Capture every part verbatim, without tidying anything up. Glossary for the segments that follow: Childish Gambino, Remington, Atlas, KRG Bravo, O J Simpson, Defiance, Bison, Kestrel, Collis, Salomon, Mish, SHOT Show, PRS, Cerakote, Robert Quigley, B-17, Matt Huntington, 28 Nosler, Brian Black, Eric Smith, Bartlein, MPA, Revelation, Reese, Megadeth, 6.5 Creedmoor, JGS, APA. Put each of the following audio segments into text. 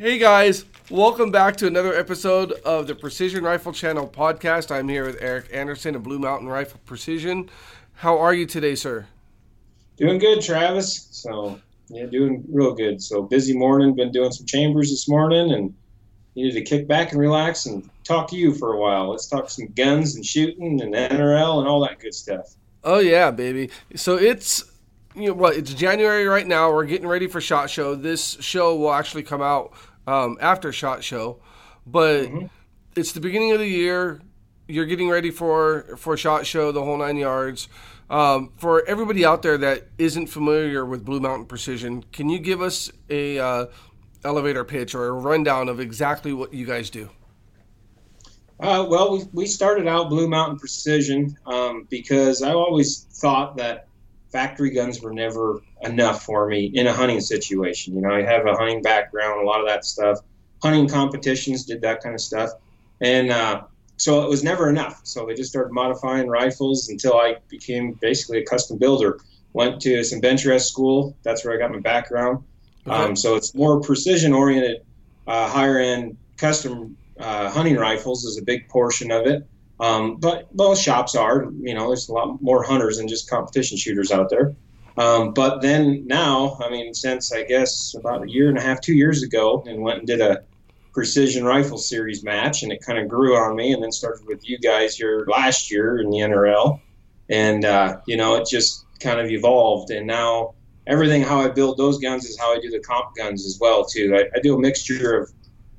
Hey guys, welcome back to another episode of the Precision Rifle Channel podcast. I'm here with Eric Anderson of Blue Mountain Rifle Precision. How are you today, sir? Doing good, Travis. So, yeah, doing real good. So, busy morning, been doing some chambers this morning and needed to kick back and relax and talk to you for a while. Let's talk some guns and shooting and N R L and all that good stuff. Oh, yeah, baby. So, it's... You know, well, it's January right now. We're getting ready for SHOT Show. This show will actually come out um, after SHOT Show, but mm-hmm. It's the beginning of the year. You're getting ready for, for SHOT Show, the whole nine yards. Um, for everybody out there that isn't familiar with Blue Mountain Precision, can you give us a uh, elevator pitch or a rundown of exactly what you guys do? Uh, well, we, we started out Blue Mountain Precision um, because I always thought that factory guns were never enough for me in a hunting situation. You know, I have a hunting background, a lot of that stuff. Hunting competitions, did that kind of stuff. And uh, so it was never enough. So they just started modifying rifles until I became basically a custom builder. Went to some bench rest school. That's where I got my background. Okay. Um, so it's more precision-oriented, uh, higher-end custom uh, hunting rifles is a big portion of it. Um, but most shops are, you know, there's a lot more hunters than just competition shooters out there. Um, but then now, I mean, since I guess about a year and a half, two years ago, and went and did a precision rifle series match, and it kind of grew on me, and then started with you guys here last year in the N R L. And, uh, you know, it just kind of evolved. And now everything, how I build those guns is how I do the comp guns as well, too. I, I do a mixture of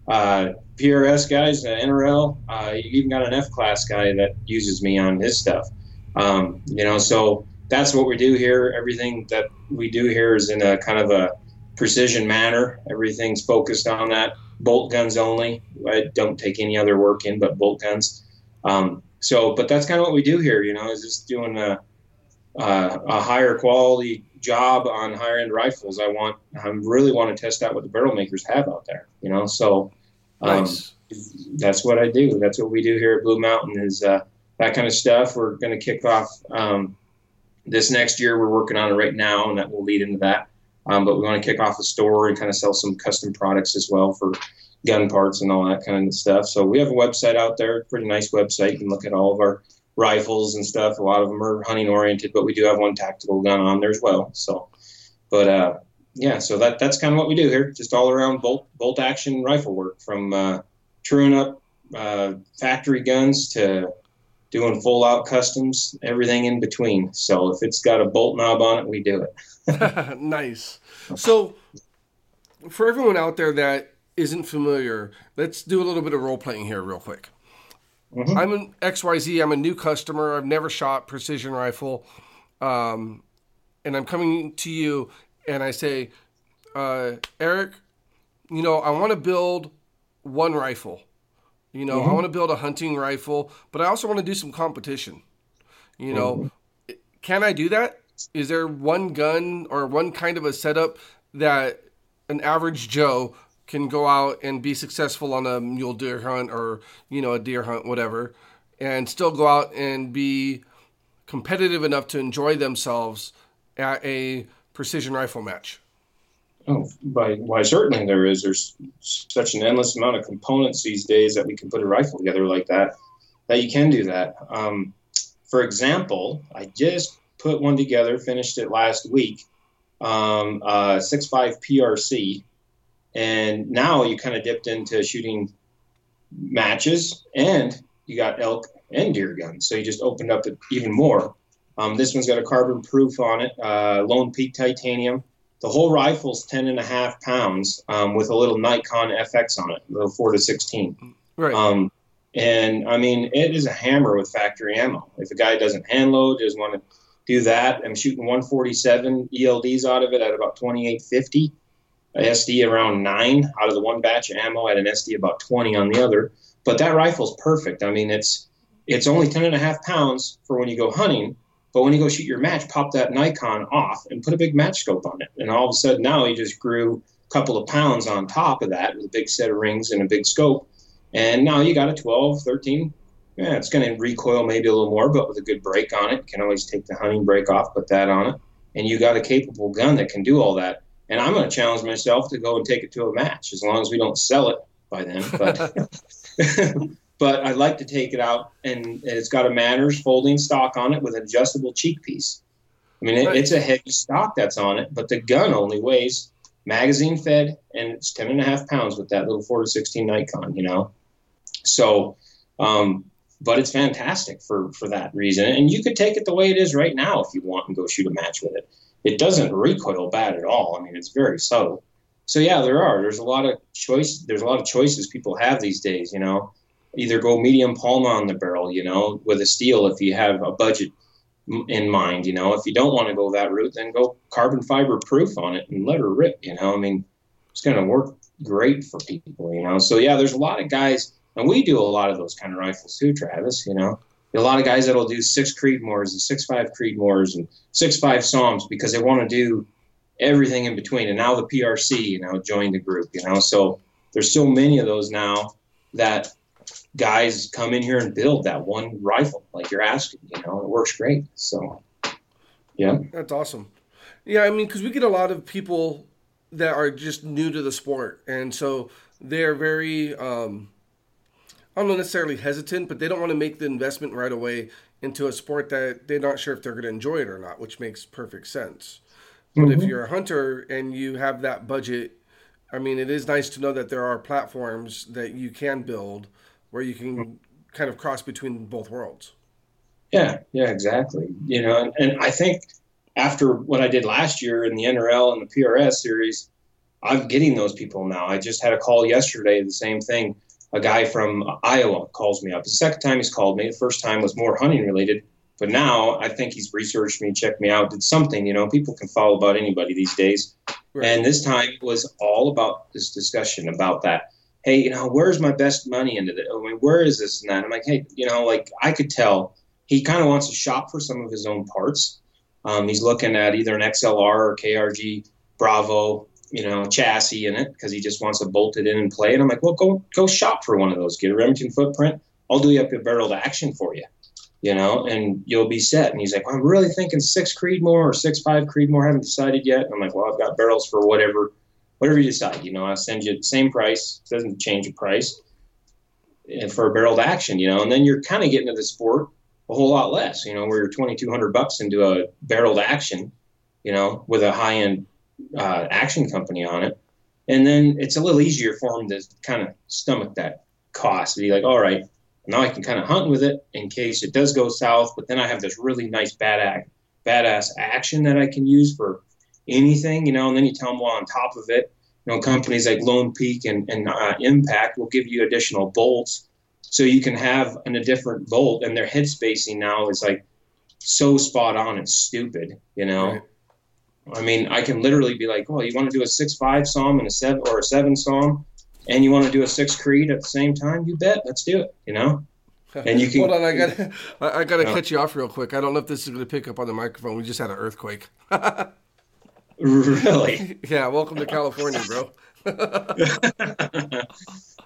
Uh, P R S guys, the N R L, uh, you even got an F-class guy that uses me on his stuff. Um, you know, so that's what we do here. Everything that we do here is in a kind of a precision manner. Everything's focused on that. Bolt guns only. I don't take any other work in but bolt guns. Um, so, but that's kind of what we do here, you know, is just doing a, a, a higher quality job on higher-end rifles. I want, I really want to test out what the barrel makers have out there, you know, so... Nice. Um, that's what I do. That's what we do here at Blue Mountain is uh, that kind of stuff. We're going to kick off um, this next year. We're working on it right now, and that will lead into that. Um, but we want to kick off a store and kind of sell some custom products as well for gun parts and all that kind of stuff. So we have a website out there, pretty nice website. You can look at all of our rifles and stuff. A lot of them are hunting oriented, but we do have one tactical gun on there as well. So, but uh, yeah, so that that's kind of what we do here, just all around bolt bolt action rifle work, from uh, truing up uh, factory guns to doing full-out customs, everything in between. So if it's got a bolt knob on it, we do it. Nice. So for everyone out there that isn't familiar, let's do a little bit of role-playing here real quick. Mm-hmm. I'm an X Y Z. I'm a new customer. I've never shot precision rifle, um, and I'm coming to you. And I say, uh, Eric, you know, I want to build one rifle. You know, mm-hmm. I want to build a hunting rifle, but I also want to do some competition. You know, mm-hmm. Can I do that? Is there one gun or one kind of a setup that an average Joe can go out and be successful on a mule deer hunt or, you know, a deer hunt, whatever, and still go out and be competitive enough to enjoy themselves at a precision rifle match? Oh, by, why certainly there is. There's such an endless amount of components these days that we can put a rifle together like that, that you can do that. Um, for example, I just put one together, finished it last week, um, uh, six point five P R C, and now you kind of dipped into shooting matches, and you got elk and deer guns, so you just opened up it even more. Um, this one's got a carbon proof on it, uh, Lone Peak titanium. The whole rifle's ten and a half pounds um, with a little Nikon F X on it, a little four to sixteen. Right. Um, and I mean, it is a hammer with factory ammo. If a guy doesn't hand load, doesn't want to do that, I'm shooting one forty-seven E L Ds out of it at about twenty-eight fifty, an S D around nine out of the one batch of ammo, at an S D about twenty on the other. But that rifle's perfect. I mean, it's it's only ten and a half pounds for when you go hunting. But when you go shoot your match, pop that Nikon off and put a big match scope on it. And all of a sudden now you just grew a couple of pounds on top of that with a big set of rings and a big scope. And now you got a twelve, thirteen. Yeah, it's going to recoil maybe a little more, but with a good break on it. You can always take the hunting break off, put that on it. And you got a capable gun that can do all that. and I'm going to challenge myself to go and take it to a match, as long as we don't sell it by then. But but I'd like to take it out, and it's got a Manners folding stock on it with an adjustable cheek piece. I mean, it, it's a heavy stock that's on it, but the gun only weighs magazine fed, and it's ten and a half pounds with that little four to sixteen Nikon, you know? So, um, but it's fantastic for, for that reason. And you could take it the way it is right now if you want and go shoot a match with it. It doesn't recoil bad at all. I mean, it's very subtle. So yeah, there are, there's a lot of choice. There's a lot of choices people have these days, you know, either go medium Palma on the barrel, you know, with a steel, if you have a budget in mind, you know, if you don't want to go that route, then go carbon fiber proof on it and let her rip, you know, I mean, it's going to work great for people, you know? So yeah, there's a lot of guys, and we do a lot of those kind of rifles too, Travis, you know, a lot of guys that'll do six Creedmoors and six point five Creedmoors and six point five Psalms because they want to do everything in between. And now the P R C, you know, joined the group, you know, so there's so many of those now that guys come in here and build that one rifle like you're asking, you know, it works great. So yeah, that's awesome. Yeah, I mean, because we get a lot of people that are just new to the sport, and so they're very um I don't know, necessarily hesitant, but they don't want to make the investment right away into a sport that they're not sure if they're going to enjoy it or not, which makes perfect sense. Mm-hmm. But if you're a hunter and you have that budget, I mean, it is nice to know that there are platforms that you can build where you can kind of cross between both worlds. Yeah, yeah, exactly. You know, and, and I think after what I did last year in the N R L and the P R S series, I'm getting those people now. I just had a call yesterday, the same thing. A guy from Iowa calls me up. The second time he's called me, the first time was more hunting related, but now I think he's researched me, checked me out, did something. You know, people can follow about anybody these days. Right. And this time was all about this discussion about that. Hey, you know, where's my best money into it? I mean, where is this and that? I'm like, hey, you know, like I could tell he kind of wants to shop for some of his own parts. Um, he's looking at either an X L R or K R G Bravo, you know, chassis in it because he just wants to bolt it in and play. And I'm like, well, go go shop for one of those. Get a Remington footprint. I'll do you up a barrel to action for you, you know, and you'll be set. And he's like, well, I'm really thinking six Creedmoor or six point five Creedmoor. I haven't decided yet. And I'm like, well, I've got barrels for whatever. Whatever you decide, you know, I'll send you the same price. It doesn't change the price for a barreled action, you know, and then you're kind of getting to the sport a whole lot less, you know, where you're twenty-two hundred bucks into a barreled action, you know, with a high end uh, action company on it. And then it's a little easier for them to kind of stomach that cost. Be like, all right, now I can kind of hunt with it in case it does go south. But then I have this really nice badass, badass action that I can use for anything, you know, and then you tell them, well, on top of it, you know, companies like Lone Peak and, and uh, Impact will give you additional bolts so you can have an, a different bolt, and their head spacing now is like so spot on and stupid, you know. Right. I mean, I can literally be like, oh, you want to do a six point five Psalm and a seven or a seven Psalm, and you want to do a six Creed at the same time? You bet, let's do it, you know. And you can hold on. I got I got to no. cut you off real quick. I don't know if this is going to pick up on the microphone. We just had an earthquake. Really? Yeah, welcome to California, bro.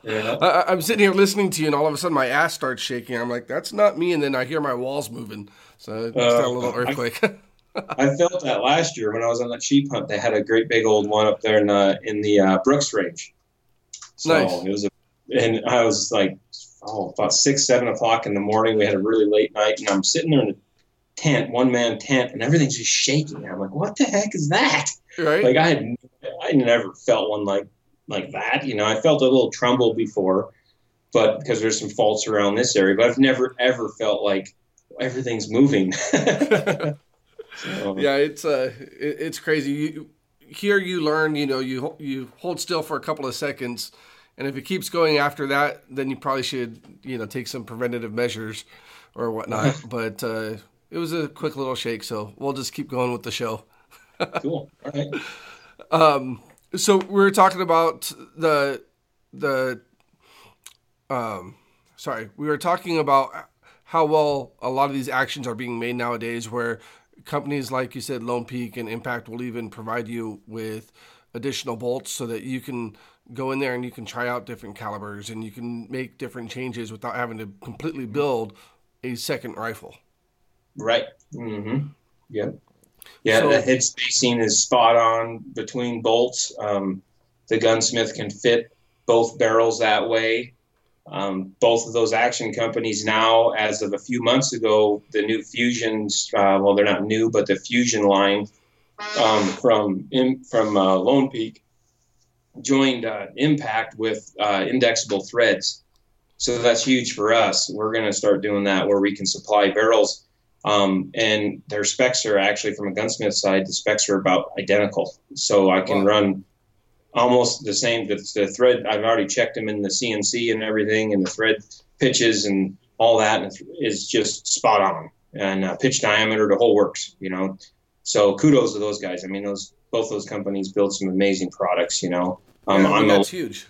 Yeah. I, I'm sitting here listening to you, and all of a sudden my ass starts shaking. I'm like, that's not me, and then I hear my walls moving. So it's uh, a little earthquake. I, I felt that last year when I was on that sheep hunt. They had a great big old one up there in the, in the uh, Brooks Range. So nice. It was a, and I was like, oh, about six, seven o'clock in the morning. We had a really late night, and I'm sitting there in the tent, one-man tent, and everything's just shaking. I'm like, what the heck is that? Right. Like, I had I never felt one like like that. You know, I felt a little tremble before, but because there's some faults around this area, but I've never, ever felt like everything's moving. So. Yeah, it's uh, it, it's crazy. You, here you learn, you know, you you hold still for a couple of seconds, and if it keeps going after that, then you probably should, you know, take some preventative measures or whatnot. But, uh it was a quick little shake, so we'll just keep going with the show. Cool. All right. Um, so we were talking about the the. Um, sorry, we were talking about how well a lot of these actions are being made nowadays, where companies like you said, Lone Peak and Impact, will even provide you with additional bolts so that you can go in there and you can try out different calibers and you can make different changes without having to completely build a second rifle. Right. Mm-hmm. Yep. Yeah, so, the head spacing is spot on between bolts. Um, the gunsmith can fit both barrels that way. Um, both of those action companies now, as of a few months ago, the new Fusions, uh, well, they're not new, but the Fusion line um, from in, from uh, Lone Peak joined uh, Impact with uh, indexable threads. So that's huge for us. We're going to start doing that where we can supply barrels. Um, and their specs are actually, from a gunsmith side, the specs are about identical. So I can wow. run almost the same. The, the thread, I've already checked them in the C N C and everything, and the thread pitches and all that is just spot on. And uh, pitch diameter, the whole works, you know. So kudos to those guys. I mean, those both those companies build some amazing products, you know. Um, yeah, I'm that's a, huge.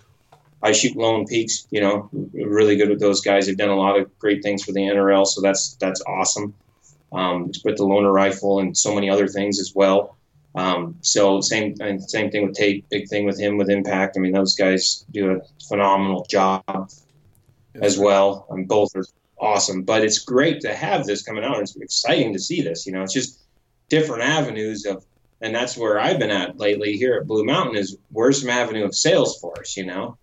I shoot Lone Peaks, you know, really good with those guys. They've done a lot of great things for the N R L, so that's that's awesome. Um, with the loaner rifle and so many other things as well. Um, so same and same thing with Tate, big thing with him with Impact. I mean, those guys do a phenomenal job yeah. as well. And both are awesome. But it's great to have this coming out. It's exciting to see this. You know, it's just different avenues of, and that's where I've been at lately here at Blue Mountain is where's some avenue of sales for us, you know?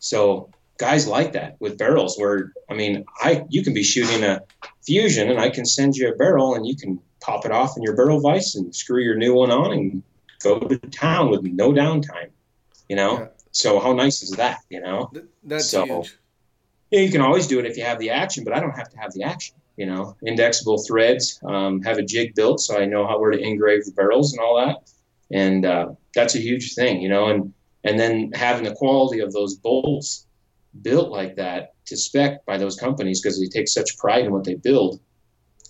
So guys like that with barrels where, I mean, I you can be shooting a Fusion and I can send you a barrel and you can pop it off in your barrel vise and screw your new one on and go to town with no downtime, you know? Yeah. So how nice is that, you know? Th- that's so, huge. Yeah, you can always do it if you have the action, but I don't have to have the action, you know? Indexable threads, um, have a jig built so I know how where to engrave the barrels and all that. And uh, that's a huge thing, you know? And, and then having the quality of those bolts built like that to spec by those companies because they take such pride in what they build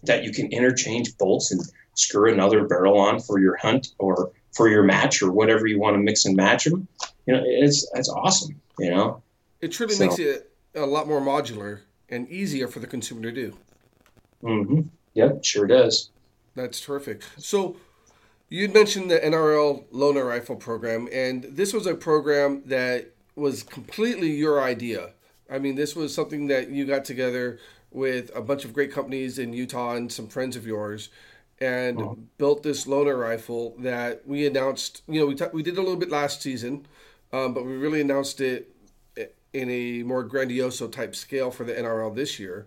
that you can interchange bolts and screw another barrel on for your hunt or for your match or whatever you want to mix and match them. You know, it's that's awesome. You know, it truly so. makes it a lot more modular and easier for the consumer to do. Mm-hmm. Yep, sure does. That's terrific. So you mentioned the N R L Loaner Rifle program, and this was a program that was completely your idea. I mean, this was something that you got together with a bunch of great companies in Utah and some friends of yours and oh. built this loaner rifle that we announced, you know, we t- we did a little bit last season, um, but we really announced it in a more grandioso type scale for the N R L this year.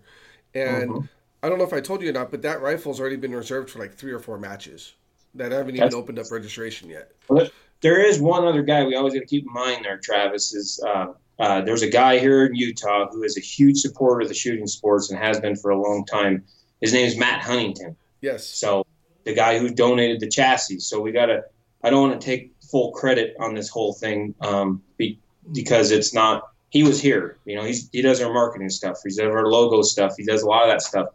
And mm-hmm. I don't know if I told you or not, but that rifle's already been reserved for like three or four matches that haven't That's- even opened up registration yet. What? There is one other guy we always got to keep in mind there, Travis, is uh, uh, there's a guy here in Utah who is a huge supporter of the shooting sports and has been for a long time. His name is Matt Huntington. Yes. So the guy who donated the chassis. So we got to – I don't want to take full credit on this whole thing um, be, because it's not – he was here. You know, he's, he does our marketing stuff. He does our logo stuff. He does a lot of that stuff.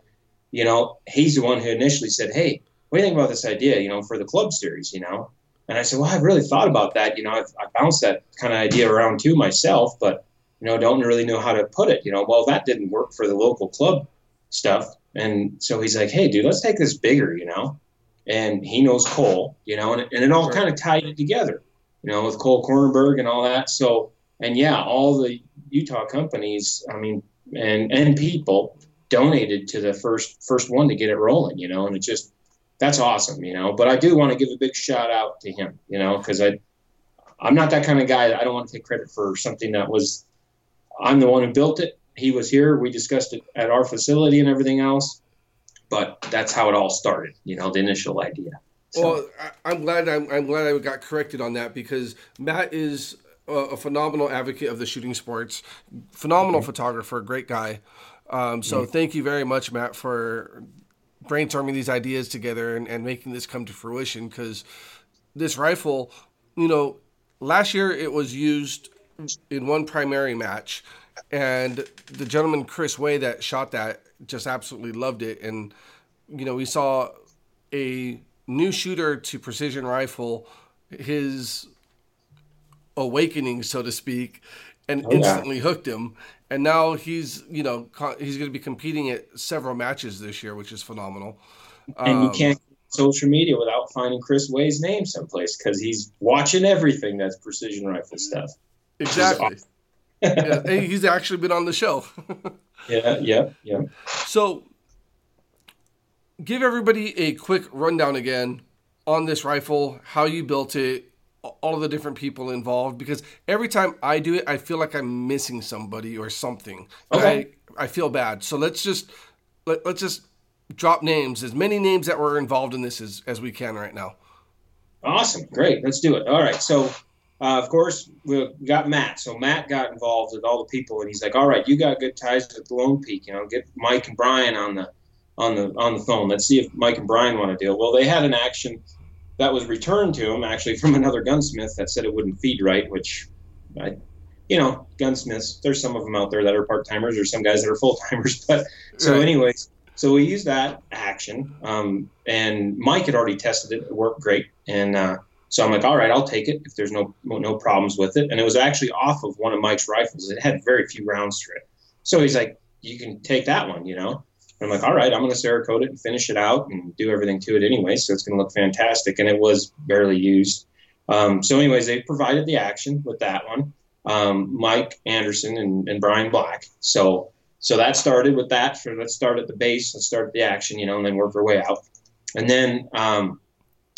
You know, he's the one who initially said, hey, what do you think about this idea, you know, for the club series, you know? And I said, well, I've really thought about that. You know, I've, I bounced that kind of idea around too myself, but, you know, don't really know how to put it. You know, well, that didn't work for the local club stuff. And so he's like, hey, dude, let's take this bigger, you know. And he knows Cole, you know, and, and it all kind of tied together, you know, with Cole Kornberg and all that. So, and yeah, all the Utah companies, I mean, and and people donated to the first first one to get it rolling, you know, and it just, that's awesome, you know, but I do want to give a big shout out to him, you know, because I, I'm not that kind of guy that I don't want to take credit for something that was, I'm the one who built it. He was here. We discussed it at our facility and everything else, but that's how it all started, you know, the initial idea. So. Well, I, I'm glad I'm, I'm glad I got corrected on that because Matt is a, a phenomenal advocate of the shooting sports, phenomenal mm-hmm. photographer, great guy. Um, so mm-hmm. thank you very much, Matt, for brainstorming these ideas together and, and making this come to fruition because this rifle, you know, last year it was used in one primary match and the gentleman Chris Way that shot that just absolutely loved it. And, you know, we saw a new shooter to precision rifle, his awakening, so to speak, and oh, yeah. instantly hooked him. And now he's, you know, he's going to be competing at several matches this year, which is phenomenal. And um, you can't go on social media without finding Chris Way's name someplace because he's watching everything that's precision rifle stuff. Exactly. Awesome. yeah, and he's actually been on the show. yeah, yeah, yeah. So give everybody a quick rundown again on this rifle, how you built it, all of the different people involved, because every time I do it, I feel like I'm missing somebody or something. Okay. I, I feel bad. So let's just, let, let's just drop names, as many names that were involved in this as, as we can right now. Awesome. Great. Let's do it. All right. So, uh, of course, we got Matt. So Matt got involved with all the people, and he's like, all right, you got good ties with Lone Peak. You know, get Mike and Brian on the, on the, on the phone. Let's see if Mike and Brian want to deal. Well, they had an action that was returned to him, actually, from another gunsmith that said it wouldn't feed right, which, I, you know, gunsmiths, there's some of them out there that are part-timers or some guys that are full-timers. But so anyways, so we used that action, um, and Mike had already tested it. It worked great. And uh, so I'm like, all right, I'll take it if there's no no problems with it. And it was actually off of one of Mike's rifles. It had very few rounds through it. So he's like, you can take that one, you know. I'm like, all right, I'm going to Cerakote it and finish it out and do everything to it anyway, so it's going to look fantastic. And it was barely used. Um, so anyways, they provided the action with that one, um, Mike Anderson and, and Brian Black. So so that started with that. So let's start at the base. Let's start the action, you know, and then work our way out. And then um,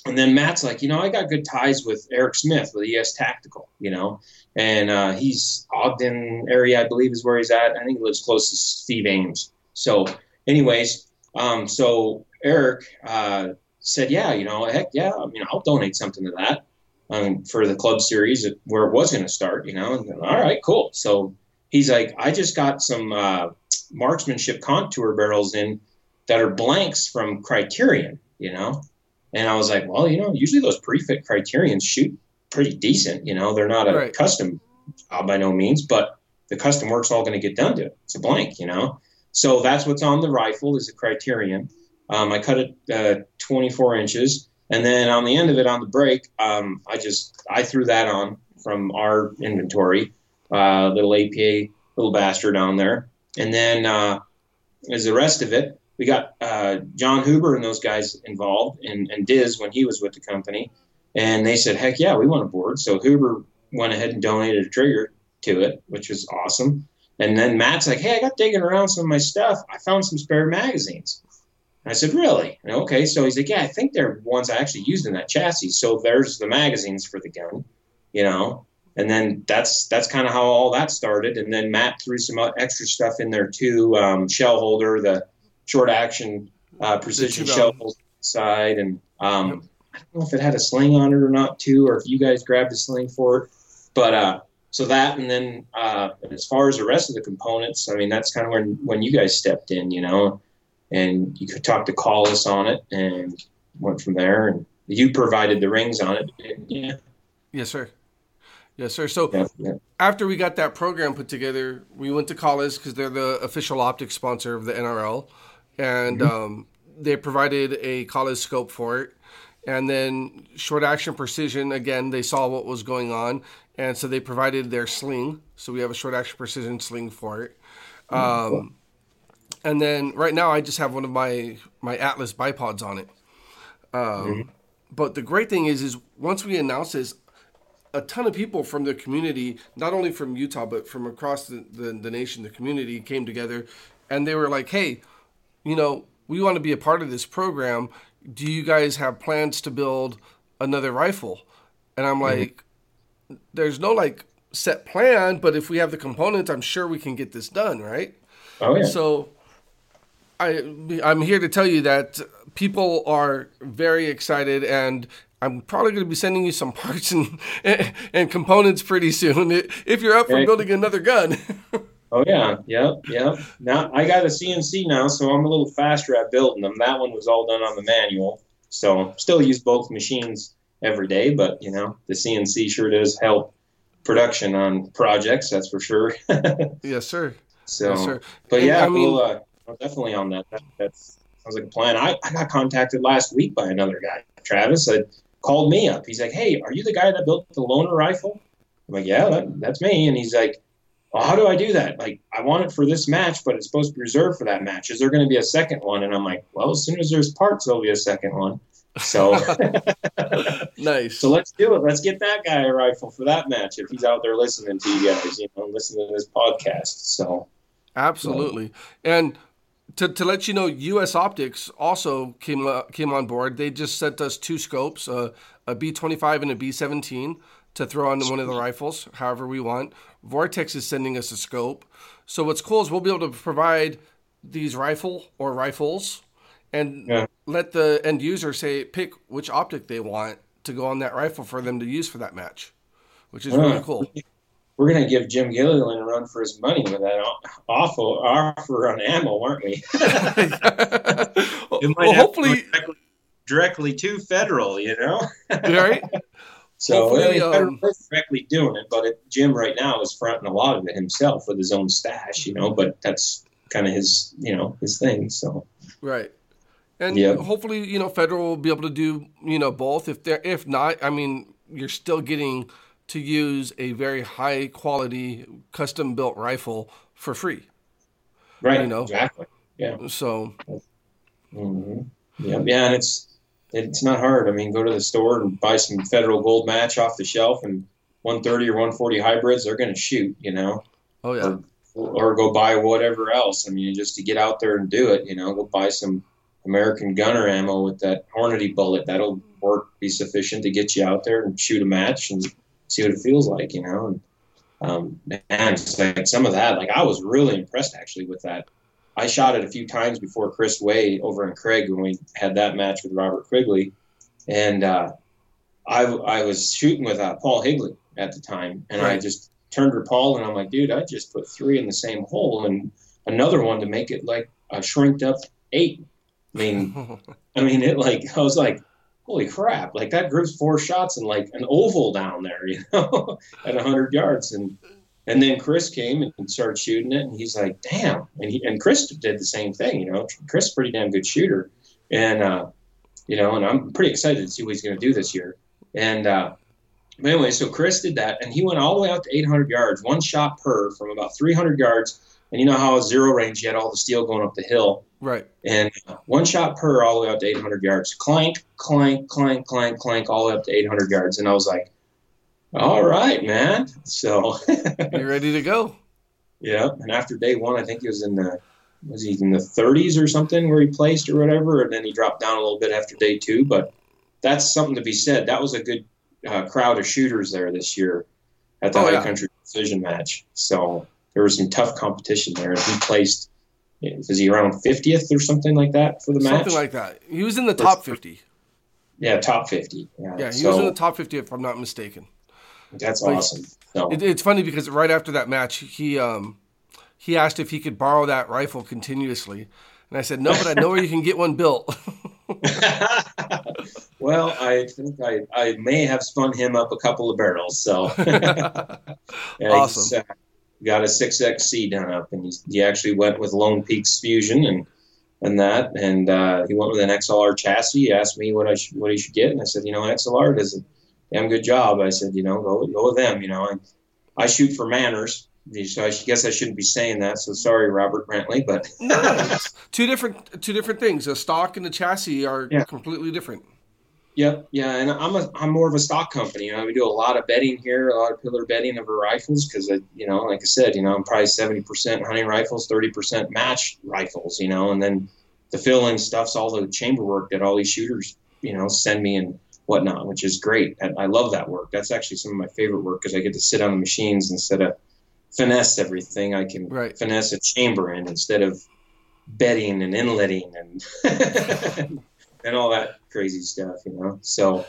and then Matt's like, you know, I got good ties with Eric Smith with E S Tactical, you know. And uh, he's Ogden area, I believe, is where he's at. I think he lives close to Steve Ames. So anyways, um, so Eric uh, said, yeah, you know, heck yeah, I mean, I'll donate something to that um, for the club series where it was going to start, you know. And then, all right, cool. So he's like, I just got some uh, marksmanship contour barrels in that are blanks from Criterion, you know. And I was like, well, you know, usually those pre-fit Criterions shoot pretty decent, you know. They're not a right. custom job by no means, but the custom work's all going to get done to it. It's a blank, you know. So that's what's on the rifle is a Criterion. Um, I cut it uh, twenty-four inches, and then on the end of it, on the break, um, I just I threw that on from our inventory, uh, little A P A little bastard on there. And then uh, as the rest of it, we got uh, John Huber and those guys involved, and, and Diz when he was with the company, and they said, heck yeah, we want a board. So Huber went ahead and donated a trigger to it, which was awesome. And then Matt's like, hey, I got digging around some of my stuff. I found some spare magazines. And I said, really? And okay. So he's like, yeah, I think they're ones I actually used in that chassis. So there's the magazines for the gun, you know. And then that's that's kind of how all that started. And then Matt threw some extra stuff in there too, um, shell holder, the short action uh, precision shell holder side. And um, yep. I don't know if it had a sling on it or not too, or if you guys grabbed a sling for it. But uh So that, and then uh, as far as the rest of the components, I mean, that's kind of when, when you guys stepped in, you know, and you could talk to Collis on it and went from there, and you provided the rings on it. Yeah. Yes, sir. Yes, sir. So yeah, yeah. After we got that program put together, we went to Collis because they're the official optics sponsor of the N R L, and mm-hmm. um, they provided a Collis scope for it. And then Short Action Precision, again, they saw what was going on, and so they provided their sling. So we have a Short Action Precision sling for it. Um, cool. And then right now I just have one of my, my Atlas bipods on it. Um, mm-hmm. But the great thing is, is once we announced this, a ton of people from the community, not only from Utah, but from across the, the, the nation, the community came together, and they were like, hey, you know, we want to be a part of this program. Do you guys have plans to build another rifle? And I'm like, mm-hmm. there's no like set plan, but if we have the components, I'm sure we can get this done. Right. Oh, yeah. So I, I'm here to tell you that people are very excited, and I'm probably going to be sending you some parts and, and components pretty soon. If you're up for okay. building another gun. Oh, yeah. Yep. Yep. Now I got a C N C now, so I'm a little faster at building them. That one was all done on the manual. So still use both machines every day, but, you know, the C N C sure does help production on projects. That's for sure. Yes, sir. So, yes, sir. But yeah, I mean, we'll, uh, definitely on that. that. That sounds like a plan. I, I got contacted last week by another guy, Travis, that called me up. He's like, hey, are you the guy that built the loaner rifle? I'm like, yeah, that, that's me. And he's like, well, how do I do that? Like, I want it for this match, but it's supposed to be reserved for that match. Is there going to be a second one? And I'm like, well, as soon as there's parts, there'll be a second one. So nice. So let's do it. Let's get that guy a rifle for that match if he's out there listening to you guys, you know, listening to this podcast. So absolutely. So. And To to let you know, U S Optics also came uh, came on board. They just sent us two scopes, uh, a B twenty-five and a B seventeen, to throw on one of the rifles, however we want. Vortex is sending us a scope. So what's cool is we'll be able to provide these rifle or rifles and yeah. let the end user say pick which optic they want to go on that rifle for them to use for that match, which is really cool. We're going to give Jim Gilliland a run for his money with that awful offer on ammo, aren't we? It might well, hopefully directly, directly to Federal, you know? Right. So hopefully, uh, Federal is directly doing it, but it, Jim right now is fronting a lot of it himself with his own stash, you know, but that's kind of his, you know, his thing. So right. And yep. hopefully, you know, Federal will be able to do, you know, both. If they're, if not, I mean, you're still getting to use a very high quality custom built rifle for free. Right. You know? Exactly. Yeah. So. Mm-hmm. Yeah. Yeah. And it's, it's not hard. I mean, go to the store and buy some Federal Gold Match off the shelf and one thirty or one forty hybrids, they're going to shoot, you know? Oh yeah. Or, or go buy whatever else. I mean, just to get out there and do it, you know, go buy some American Gunner ammo with that Hornady bullet. That'll work, be sufficient to get you out there and shoot a match and see what it feels like, you know? And, um, man, just like some of that, like I was really impressed actually with that. I shot it a few times before Chris Way over in Craig when we had that match with Robert Quigley. And uh, I, I was shooting with uh, Paul Higley at the time. And right. I just turned to Paul and I'm like, dude, I just put three in the same hole and another one to make it like a shrinked up eight. I mean, I mean, it like, I was like, holy crap. Like that group's four shots in like an oval down there, you know, at a hundred yards. And And then Chris came and started shooting it, and he's like, damn. And he, and Chris did the same thing, you know. Chris is a pretty damn good shooter. And, uh, you know, and I'm pretty excited to see what he's going to do this year. And uh, but anyway, so Chris did that, and he went all the way out to eight hundred yards, one shot per from about three hundred yards. And you know how a zero range, you had all the steel going up the hill. Right. And uh, one shot per all the way out to eight hundred yards. Clank, clank, clank, clank, clank, all the way up to eight hundred yards. And I was like, all right, man. So you ready to go? Yeah. And after day one, I think he was in the was he in the thirties or something where he placed or whatever, and then he dropped down a little bit after day two. But that's something to be said. That was a good uh, crowd of shooters there this year at the oh, High yeah. Country Precision match. So there was some tough competition there. And he placed was he around fiftieth or something like that for the something match? Something like that. He was in the top fifty. Yeah, top fifty. Yeah, yeah he so, was in the top fifty if I'm not mistaken. That's but awesome. No. It, it's funny because right after that match, he um, he asked if he could borrow that rifle continuously. And I said, no, but I know where you can get one built. Well, I think I, I may have spun him up a couple of barrels. So yeah, awesome. Uh, got a six X C done up, and he, he actually went with Lone Peak's Fusion and and that. And uh, he went with an X L R chassis. He asked me what, I sh- what he should get. And I said, you know, X L R doesn't. Damn good job. I said, you know, go, go with them, you know. And I shoot for Manners. So I guess I shouldn't be saying that. So sorry, Robert Brantley, but two different two different things. The stock and the chassis are yeah. completely different. Yeah, yeah. And I'm a I'm more of a stock company. You know, we do a lot of bedding here, a lot of pillar bedding of our rifles because, you know, like I said, you know, I'm probably seventy percent hunting rifles, thirty percent match rifles, you know, and then the filling stuff's all the chamber work that all these shooters, you know, send me and whatnot, which is great. I, I love that work. That's actually some of my favorite work because I get to sit on the machines instead of finesse everything. I can right. finesse a chamber in instead of bedding and inletting and and all that crazy stuff, you know. So,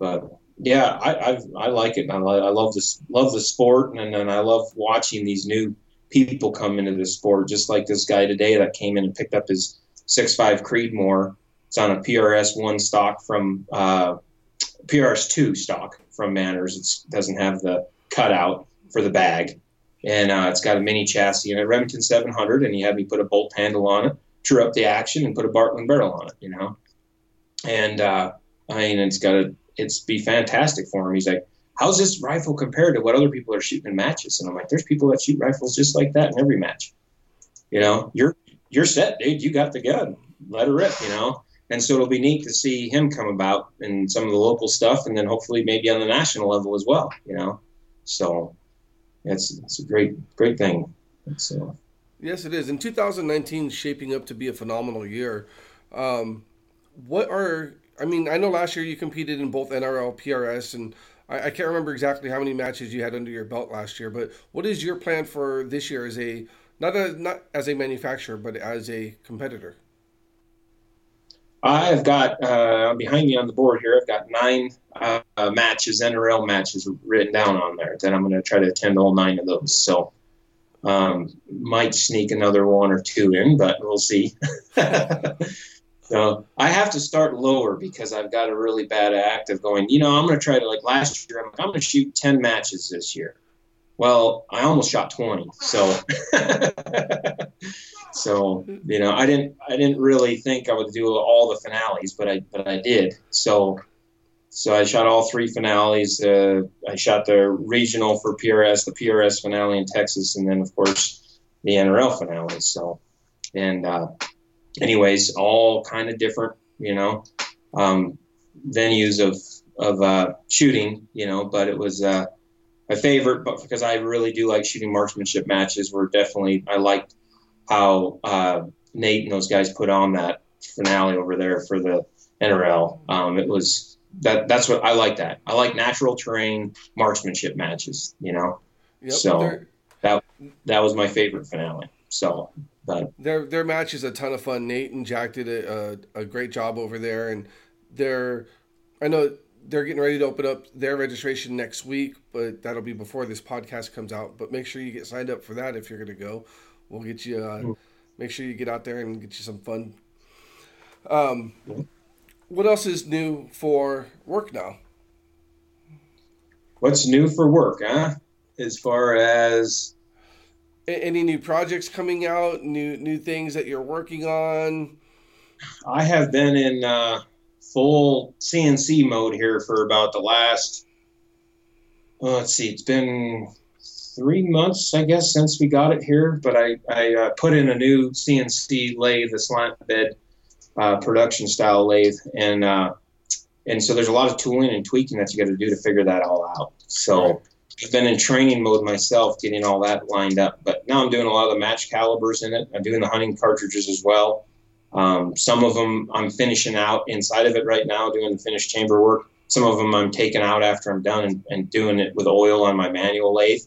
but yeah, I I've, I like it. I, I love this, love the sport, and and I love watching these new people come into the sport. Just like this guy today that came in and picked up his six point five Creedmoor. It's on a P R S one stock from uh, P R S two stock from Manners. It doesn't have the cutout for the bag, and uh, it's got a mini chassis and a Remington seven hundred. And he had me put a bolt handle on it, true up the action, and put a Bartlein barrel on it. You know, and uh, I mean, it's got a it's be fantastic for him. He's like, how's this rifle compared to what other people are shooting in matches? And I'm like, there's people that shoot rifles just like that in every match. You know, you're you're set, dude. You got the gun. Let it rip. You know. And so it'll be neat to see him come about and some of the local stuff, and then hopefully maybe on the national level as well, you know. So it's it's a great great thing. So Yes, it is. And two thousand nineteen is shaping up to be a phenomenal year. Um, what are, I mean, I know last year you competed in both N R L, P R S, and I, I can't remember exactly how many matches you had under your belt last year, but what is your plan for this year as a, not, a, not as a manufacturer, but as a competitor? I've got, uh, behind me on the board here, I've got nine uh, matches, N R L matches written down on there that I'm going to try to attend all nine of those. So um, might sneak another one or two in, but we'll see. So I have to start lower because I've got a really bad act of going, you know, I'm going to try to, like last year, I'm, I'm going to shoot ten matches this year. Well, I almost shot twenty, so so you know, I didn't I didn't really think I would do all the finales, but I but I did. So so I shot all three finales. Uh, I shot the regional for P R S, the P R S finale in Texas, and then of course the N R L finale. So and uh, anyways, all kind of different, you know, um, venues of of uh, shooting, you know, but it was. Uh, My favorite, but because I really do like shooting marksmanship matches, were definitely I liked how uh, Nate and those guys put on that finale over there for the N R L. Um, it was that that's what I like. That I like natural terrain marksmanship matches. You know, yep, so that that was my favorite finale. So, but their their match is a ton of fun. Nate and Jack did a a, a great job over there, and they're I know. They're getting ready to open up their registration next week, but that'll be before this podcast comes out. But make sure you get signed up for that if you're going to go. We'll get you, uh, make sure you get out there and get you some fun. Um, what else is new for work now? What's new for work, huh? As far as... Any new projects coming out, new new things that you're working on? I have been in... Uh... full C N C mode here for about the last, well, let's see, it's been three months, I guess, since we got it here. But I, I uh, put in a new C N C lathe, the slant bed uh, production style lathe. And uh, and so there's a lot of tooling and tweaking that you got to do to figure that all out. So I've been in training mode myself, getting all that lined up. But now I'm doing a lot of the match calibers in it. I'm doing the hunting cartridges as well. Um, some of them I'm finishing out inside of it right now, doing the finished chamber work. Some of them I'm taking out after I'm done and, and doing it with oil on my manual lathe.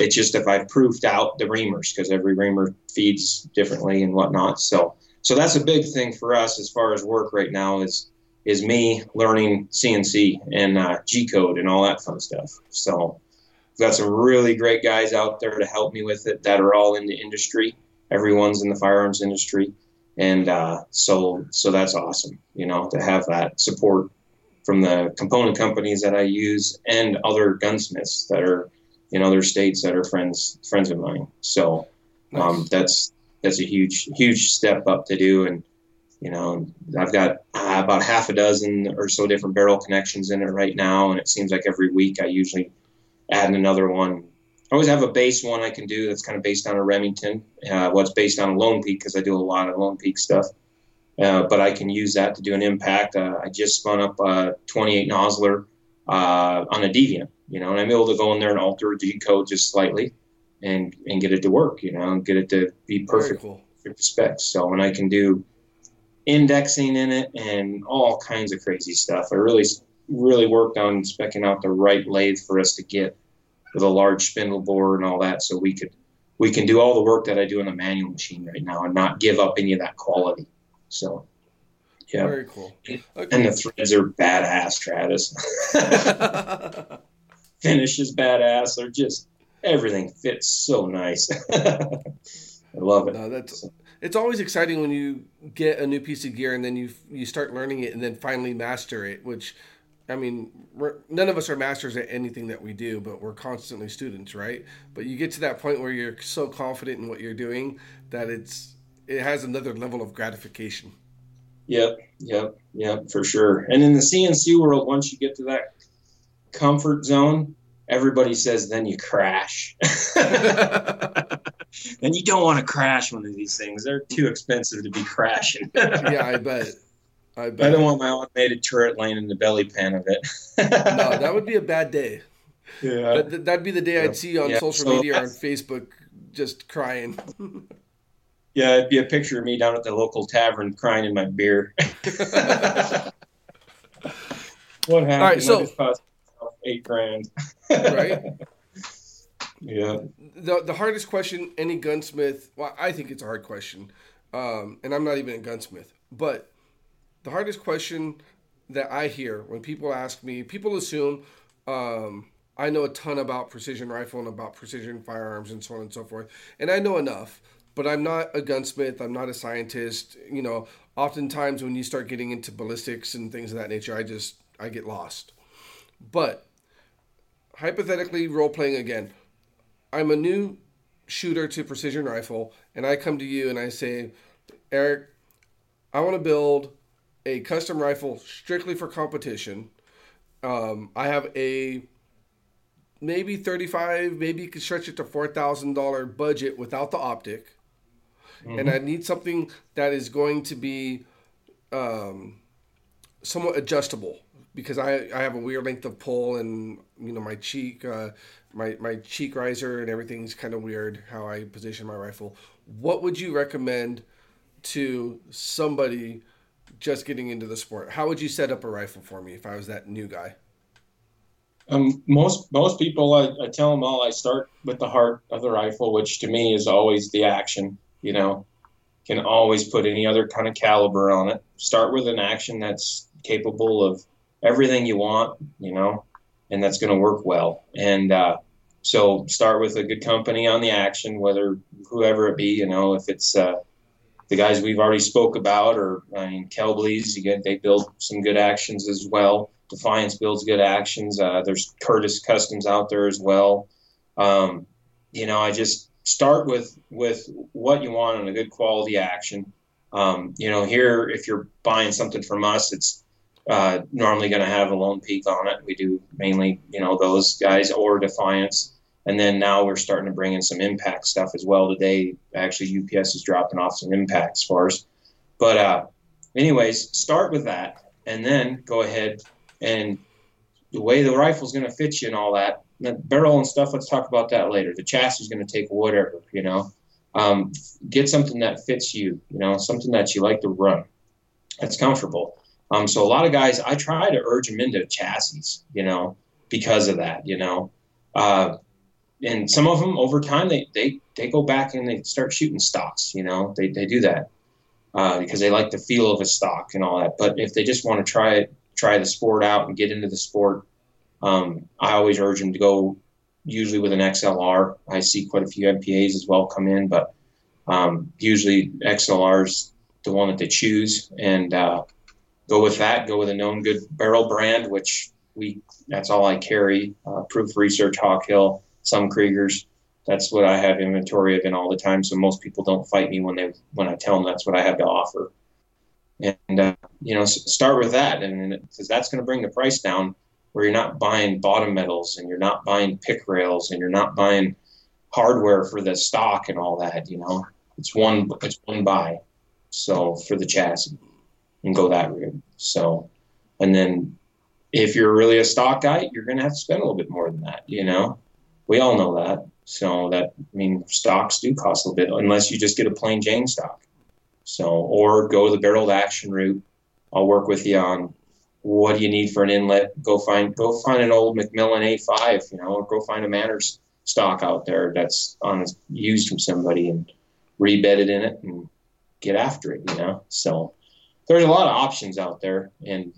It's just if I've proofed out the reamers, because every reamer feeds differently and whatnot. So so that's a big thing for us as far as work right now is is me learning C N C and uh, G-code and all that fun stuff. So I've got some really great guys out there to help me with it that are all in the industry. Everyone's in the firearms industry. And uh, so so that's awesome, you know, to have that support from the component companies that I use and other gunsmiths that are in other states that are friends friends of mine. So um, nice. that's that's a huge, huge step up to do. And, you know, I've got uh, about half a dozen or so different barrel connections in it right now. And it seems like every week I usually add another one. I always have a base one I can do that's kind of based on a Remington. Uh, well, it's based on a Lone Peak because I do a lot of Lone Peak stuff. Uh, but I can use that to do an Impact. Uh, I just spun up a twenty-eight Nosler uh, on a Deviant, you know, and I'm able to go in there and alter a G-code just slightly and, and get it to work, you know, and get it to be perfect for the specs. So, and I can do indexing in it and all kinds of crazy stuff. I really, really worked on speccing out the right lathe for us to get with a large spindle bore and all that, so we could we can do all the work that I do in the manual machine right now and not give up any of that quality. So, yeah, very cool. Okay. And the threads are badass, Travis. Finish is badass. They're just everything fits so nice. I love it. No, that's so. It's always exciting when you get a new piece of gear and then you you start learning it and then finally master it, which. I mean, we're, none of us are masters at anything that we do, but we're constantly students, right? But you get to that point where you're so confident in what you're doing that it's it has another level of gratification. Yep, yep, yep, for sure. And in the C N C world, once you get to that comfort zone, everybody says then you crash. And you don't want to crash one of these things. They're too expensive to be crashing. Yeah, I bet. I, I don't want my automated turret laying in the belly pan of it. No, that would be a bad day. Yeah, that, that'd be the day yeah. I'd see you on yeah. social so media or on Facebook, just crying. Yeah, it'd be a picture of me down at the local tavern crying in my beer. What happened? All right, so I just cost myself eight grand. Right. Yeah. The the hardest question any gunsmith, well, I think it's a hard question, um, and I'm not even a gunsmith, but the hardest question that I hear when people ask me, people assume um, I know a ton about precision rifle and about precision firearms and so on and so forth, and I know enough, but I'm not a gunsmith, I'm not a scientist. You know, oftentimes when you start getting into ballistics and things of that nature, I just, I get lost. But hypothetically, role-playing again, I'm a new shooter to precision rifle, and I come to you and I say, Eric, I want to build a custom rifle strictly for competition. Um, I have a maybe thirty-five, maybe you could stretch it to four thousand dollars budget without the optic. Mm-hmm. And I need something that is going to be um, somewhat adjustable, because I, I have a weird length of pull, and you know, my cheek uh, my my cheek riser and everything's kind of weird how I position my rifle. What would you recommend to somebody just getting into the sport? How would you set up a rifle for me if I was that new guy? Um, most most people, I, I tell them all, I start with the heart of the rifle, which to me is always the action. You know, can always put any other kind of caliber on it. Start with an action that's capable of everything you want, you know, and that's going to work well. And uh, so start with a good company on the action, whether whoever it be, you know, if it's uh, the guys we've already spoke about, or I mean, Kelbley's, you know, they build some good actions as well. Defiance builds good actions. Uh, there's Curtis Customs out there as well. Um, you know, I just start with with what you want and a good quality action. Um, you know, here, if you're buying something from us, it's Uh, normally going to have a Lone Peak on it. We do mainly, you know, those guys or Defiance. And then now we're starting to bring in some Impact stuff as well today. Actually, U P S is dropping off some Impacts for us. But uh, anyways, start with that, and then go ahead and the way the rifle's going to fit you and all that. The barrel and stuff, let's talk about that later. The chassis is going to take whatever, you know. Um, get something that fits you, you know, something that you like to run, that's comfortable. Um, so a lot of guys, I try to urge them into chassis, you know, because of that, you know. Uh, and some of them over time, they, they, they go back and they start shooting stocks, you know. They they do that uh, because they like the feel of a stock and all that. But if they just want to try it, try the sport out and get into the sport, um, I always urge them to go usually with an X L R. I see quite a few M P As as well come in, but um, usually X L R's the one that they choose. And uh go with that, go with a known good barrel brand, which we, that's all I carry. Uh, Proof Research, Hawk Hill, some Kriegers. That's what I have inventory of in all the time. So most people don't fight me when they, when I tell them that's what I have to offer. And, uh, you know, start with that. And because that's going to bring the price down, where you're not buying bottom metals and you're not buying pick rails and you're not buying hardware for the stock and all that, you know, it's one, it's one buy. So for the chassis. And go that route. So, and then if you're really a stock guy, you're going to have to spend a little bit more than that. You know, we all know that. So that, I mean, stocks do cost a little bit, unless you just get a plain Jane stock. So, or go the barreled action route. I'll work with you on what do you need for an inlet. Go find, go find an old McMillan A five, you know, or go find a Manners stock out there that's on used from somebody and rebed it in it and get after it. You know, so. There's a lot of options out there, and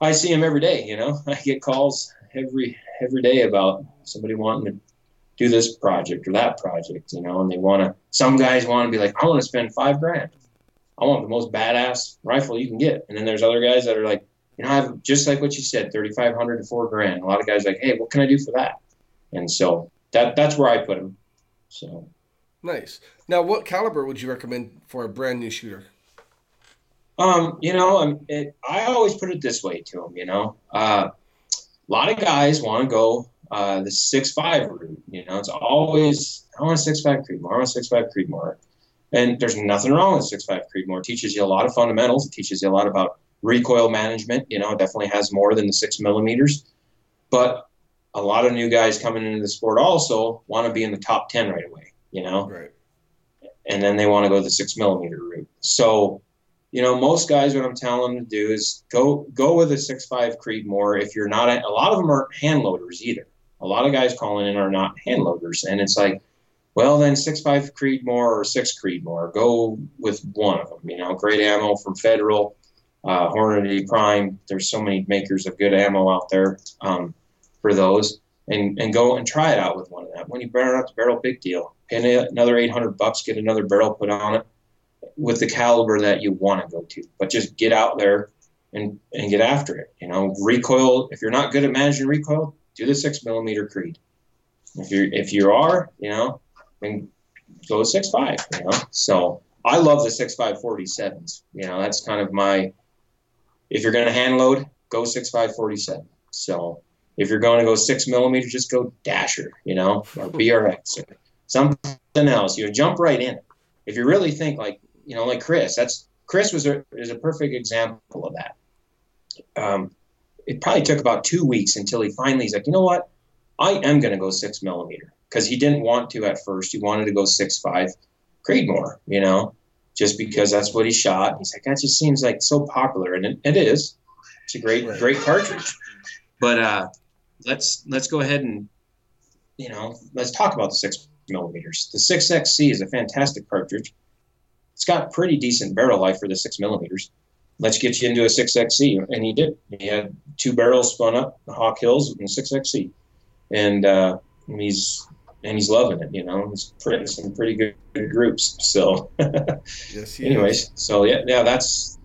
I see them every day. You know, I get calls every every day about somebody wanting to do this project or that project. You know, and they want to. Some guys want to be like, I want to spend five grand. I want the most badass rifle you can get. And then there's other guys that are like, you know, I have just like what you said, thirty-five hundred to four grand. A lot of guys are like, hey, what can I do for that? And so that that's where I put them. So nice. Now, what caliber would you recommend for a brand new shooter? Um, you know, it, I always put it this way to them, you know, uh, a lot of guys want to go, uh, the six five route, you know, it's always, I want a six five Creedmoor, I want a six five Creedmoor, and there's nothing wrong with six five Creedmoor. It teaches you a lot of fundamentals. It teaches you a lot about recoil management, you know, it definitely has more than the six millimeters, but a lot of new guys coming into the sport also want to be in the top ten right away, you know, right. and then they want to go the six millimeter route. So, you know, most guys, what I'm telling them to do is go go with a six point five Creedmoor. If you're not, a, a lot of them aren't hand loaders either. A lot of guys calling in are not hand loaders, and it's like, well, then six point five Creedmoor or six Creedmoor. Go with one of them. You know, great ammo from Federal, uh, Hornady Prime. There's so many makers of good ammo out there um, for those, and and go and try it out with one of them. When you burn out the barrel, big deal. Pay another eight hundred bucks, get another barrel put on it with the caliber that you want to go to, but just get out there and, and get after it. You know, recoil. If you're not good at managing recoil, do the six millimeter Creed. If you if you are, you know, then go with six five. You know, so I love the six five forty sevens. You know, that's kind of my. If you're going to hand load, go six five forty seven. So if you're going to go six millimeter, just go Dasher. You know, or B R X or something else. You jump right in. If you really think like. You know, like Chris, that's Chris was a, is a perfect example of that. Um, it probably took about two weeks until he finally, he's like, you know what? I am going to go six millimeter because he didn't want to at first. He wanted to go six, five Creedmoor, you know, just because that's what he shot. And he's like, that just seems like so popular. And it, it is, it's a great, right. great cartridge, but, uh, let's, let's go ahead and, you know, let's talk about the six millimeters. The six X C is a fantastic cartridge. It's got pretty decent barrel life for the six millimeters. Let's get you into a six X C. And he did. He had two barrels spun up, the Hawk Hills and six X C. And uh, he's and he's loving it, you know. He's printing some pretty good, good groups. So yes, he anyways, is. so yeah, yeah, that's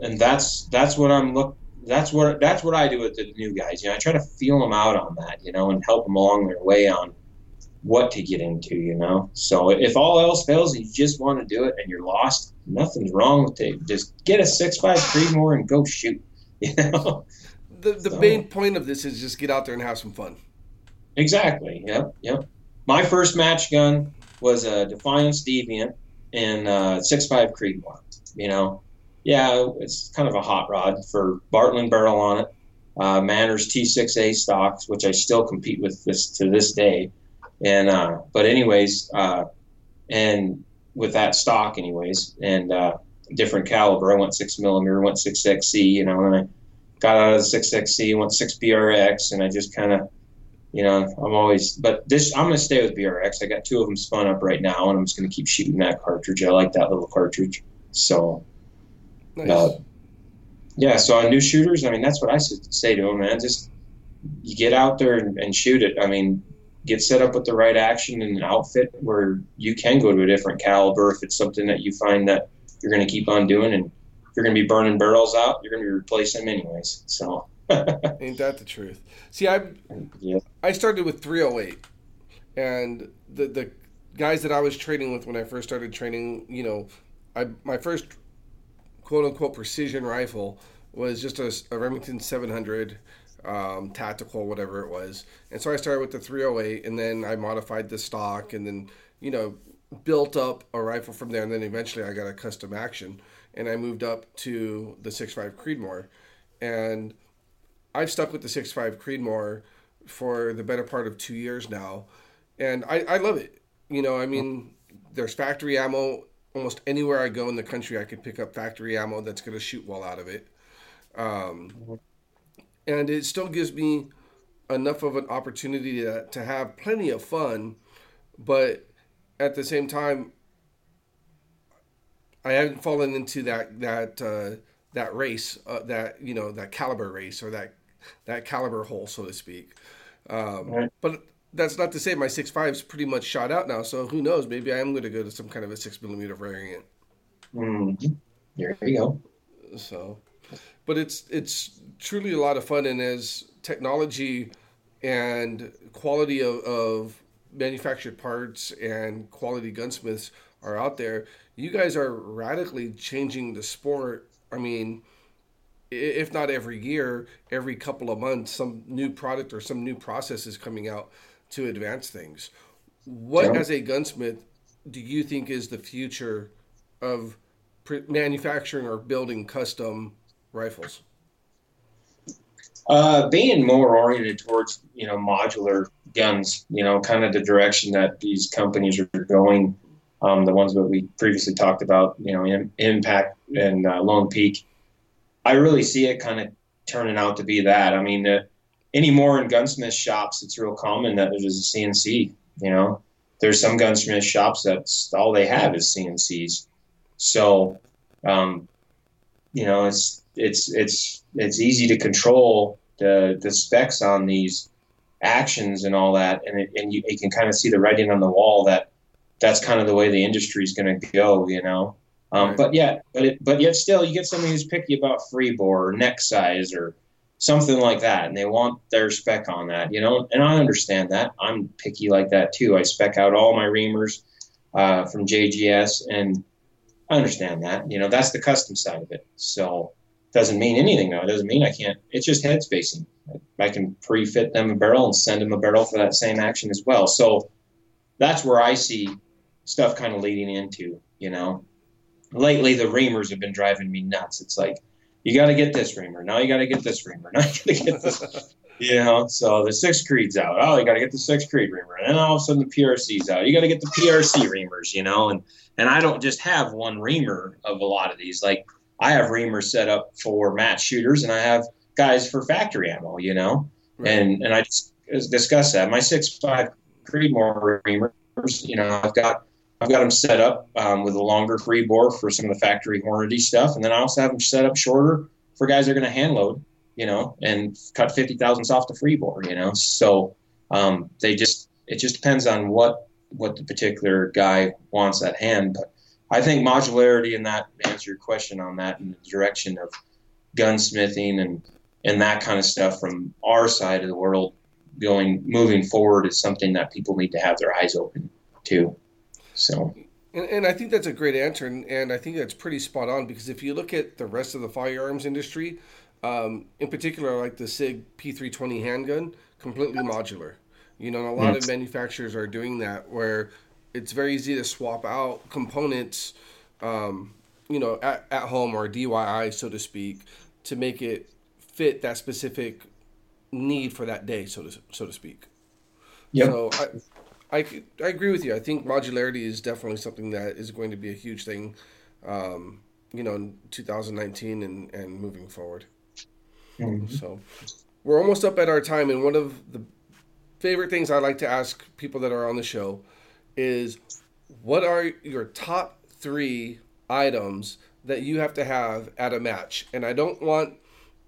and that's that's what I'm look that's what that's what I do with the new guys. You know, I try to feel them out on that, you know, and help them along their way on what to get into, you know. So if all else fails and you just want to do it and you're lost, nothing's wrong with it. Just get a six point five Creedmoor and go shoot, you know. The the so. main point of this is just get out there and have some fun. Exactly. Yep. Yep. My first match gun was a Defiance Deviant and a six point five Creedmoor. You know, yeah, it's kind of a hot rod for Bartlein barrel on it, uh, Manners T six A stocks, which I still compete with this to this day. And, uh, but anyways, uh, and with that stock anyways, and, uh, different caliber, I went six millimeter, went six X C, you know, and I got out of the six X C, went six B R X, and I just kind of, you know, I'm always, but this, I'm going to stay with B R X. I got two of them spun up right now, and I'm just going to keep shooting that cartridge. I like that little cartridge. So, nice. uh, yeah, so on new shooters, I mean, that's what I say to them, man. Just, you get out there and, and shoot it. I mean, get set up with the right action and an outfit where you can go to a different caliber if it's something that you find that you're going to keep on doing, and if you're going to be burning barrels out, you're going to be replacing them anyways. So ain't that the truth? See, I yeah. I started with three oh eight, and the the guys that I was training with when I first started training, you know, I my first quote unquote precision rifle was just a, a Remington seven hundred. Um, tactical, whatever it was. And so I started with the three oh eight, and then I modified the stock, and then, you know, built up a rifle from there. And then eventually I got a custom action, and I moved up to the six point five Creedmoor. And I've stuck with the six point five Creedmoor for the better part of two years now. And I, I love it. You know, I mean, there's factory ammo almost anywhere I go in the country. I could pick up factory ammo that's going to shoot well out of it. Um, And it still gives me enough of an opportunity to, to have plenty of fun, but at the same time, I haven't fallen into that that uh, that race, uh, that you know, that caliber race or that that caliber hole, so to speak. Um, right. But that's not to say my six point five is pretty much shot out now. So who knows? Maybe I am going to go to some kind of a six millimeter variant. Mm-hmm. There you go. So. But it's it's truly a lot of fun, and as technology and quality of, of manufactured parts and quality gunsmiths are out there, you guys are radically changing the sport. I mean, if not every year, every couple of months, some new product or some new process is coming out to advance things. What, yeah. as a gunsmith, do you think is the future of pre- manufacturing or building custom rifles? Uh, being more oriented towards, you know, modular guns, you know, kind of the direction that these companies are going um, the ones that we previously talked about, you know, in, Impact and uh, Lone Peak. I really see it kind of turning out to be that. I mean, uh, anymore in gunsmith shops, it's real common that there's a C N C, you know. There's some gunsmith shops that's all they have is C N Cs. So, um, you know, it's it's it's it's easy to control the the specs on these actions and all that, and it, and you, you can kind of see the writing on the wall that that's kind of the way the industry is going to go, you know. Um, right. But yeah, but it, but yet still, you get somebody who's picky about freebore or neck size or something like that, and they want their spec on that, you know. And I understand that. I'm picky like that too. I spec out all my reamers uh, from J G S, and I understand that. You know, that's the custom side of it. So it doesn't mean anything though. It doesn't mean I can't. It's just head spacing. I can pre-fit them a barrel and send them a barrel for that same action as well. So that's where I see stuff kind of leading into. You know, lately the reamers have been driving me nuts. It's like, you got to get this reamer. Now you got to get this reamer. Now you got to get this, you know. So the six Creed's out. Oh, you got to get the six Creed reamer. And then all of a sudden the P R C's out. You got to get the P R C reamers, you know. And and I don't just have one reamer of a lot of these. Like, I have reamers set up for match shooters, and I have guys for factory ammo, you know. Right. And and I just discuss that. My six point five Creedmoor reamers, you know, I've got I've got them set up um, with a longer free bore for some of the factory Hornady stuff. And then I also have them set up shorter for guys that are going to hand load, you know, and cut fifty thousandths off the free bore, you know. So um, they just, it just depends on what, what the particular guy wants at hand. But I think modularity, and that answer your question on that, in the direction of gunsmithing and, and that kind of stuff from our side of the world going, moving forward, is something that people need to have their eyes open to. So, and, and I think that's a great answer, and, and I think that's pretty spot on, because if you look at the rest of the firearms industry, um, in particular, like the SIG P three twenty handgun, completely modular. You know, and a lot yes. of manufacturers are doing that, where it's very easy to swap out components, um, you know, at, at home, or D I Y, so to speak, to make it fit that specific need for that day, so to so to speak. Yep. So I, I, I agree with you. I think modularity is definitely something that is going to be a huge thing, um, you know, in two thousand nineteen and, and moving forward. Mm-hmm. So we're almost up at our time. And one of the favorite things I like to ask people that are on the show is, what are your top three items that you have to have at a match? And I don't want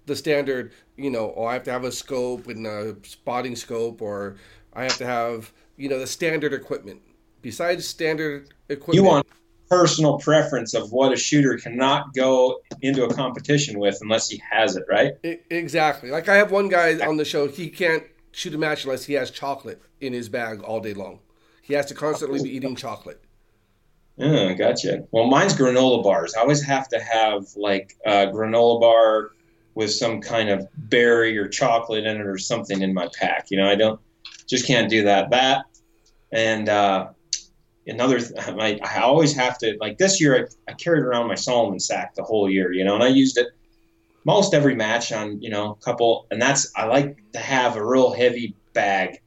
the standard, you know, oh, I have to have a scope and a spotting scope, or I have to have, you know, the standard equipment. Besides standard equipment, you want personal preference of what a shooter cannot go into a competition with unless he has it, right? It, exactly. Like, I have one guy on the show, he can't shoot a match unless he has chocolate in his bag all day long. He has to constantly be eating chocolate. Oh, gotcha. Well, mine's granola bars. I always have to have, like, a granola bar with some kind of berry or chocolate in it or something in my pack. You know, I don't just can't do that. That. And uh, another, th- I, I always have to, like, this year, I, I carried around my Salomon sack the whole year, you know, and I used it most every match on, you know, a couple, and that's, I like to have a real heavy bag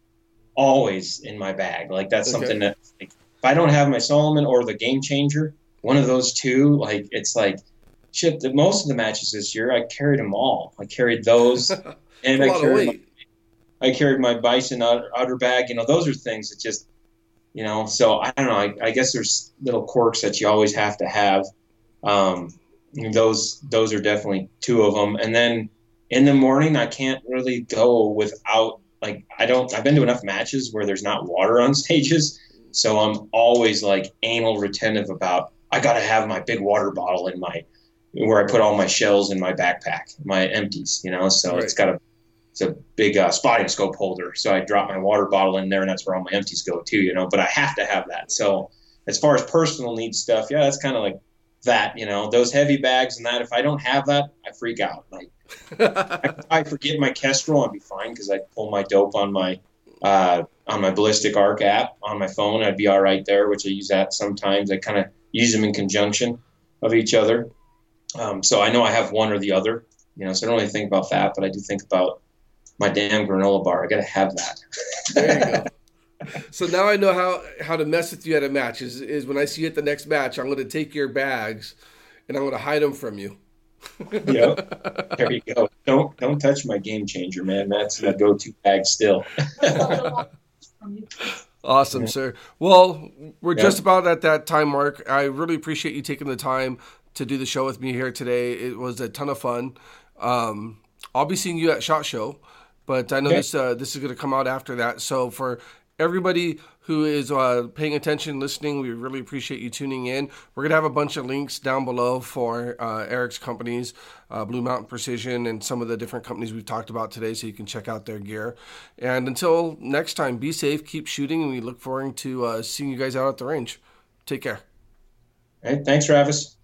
always in my bag. Like, that's okay. Something that, like, if I don't have my Salomon or the Game Changer, one of those two, like, it's like, shit, the, most of the matches this year, I carried them all. I carried those, and I carried, my, I carried my Bison outer, outer bag, you know, those are things that just, you know, so I don't know. I, I guess there's little quirks that you always have to have. Um, those those are definitely two of them. And then in the morning, I can't really go without, like, I don't. I've been to enough matches where there's not water on stages, so I'm always, like, anal retentive about, I got to have my big water bottle in my, where I put all my shells in my backpack, my empties, you know. So right. it's got a It's a big uh, spotting scope holder, so I drop my water bottle in there, and that's where all my empties go too, you know. But I have to have that. So as far as personal needs stuff, yeah, that's kind of like that, you know. Those heavy bags and that. If I don't have that, I freak out. Like, I, I forget my Kestrel, I'll be fine because I pull my dope on my uh, on my ballistic arc app on my phone. I'd be all right there, which I use that sometimes. I kind of use them in conjunction of each other. Um, so I know I have one or the other, you know. So I don't really think about that, but I do think about my damn granola bar. I gotta have that. There you go. So now I know how, how to mess with you at a match is, is when I see you at the next match, I'm going to take your bags and I'm going to hide them from you. Yeah, there you go. Don't don't touch my game changer, man. That's my go-to bag still. Awesome, yeah. Sir. Well, we're yeah. just about at that time mark. I really appreciate you taking the time to do the show with me here today. It was a ton of fun. Um, I'll be seeing you at SHOT Show, but I know okay. this uh, this is going to come out after that. So for everybody who is uh, paying attention, listening, we really appreciate you tuning in. We're going to have a bunch of links down below for uh, Eric's companies, uh, Blue Mountain Precision, and some of the different companies we've talked about today, so you can check out their gear. And until next time, be safe, keep shooting, and we look forward to uh, seeing you guys out at the range. Take care. All right, thanks, Travis.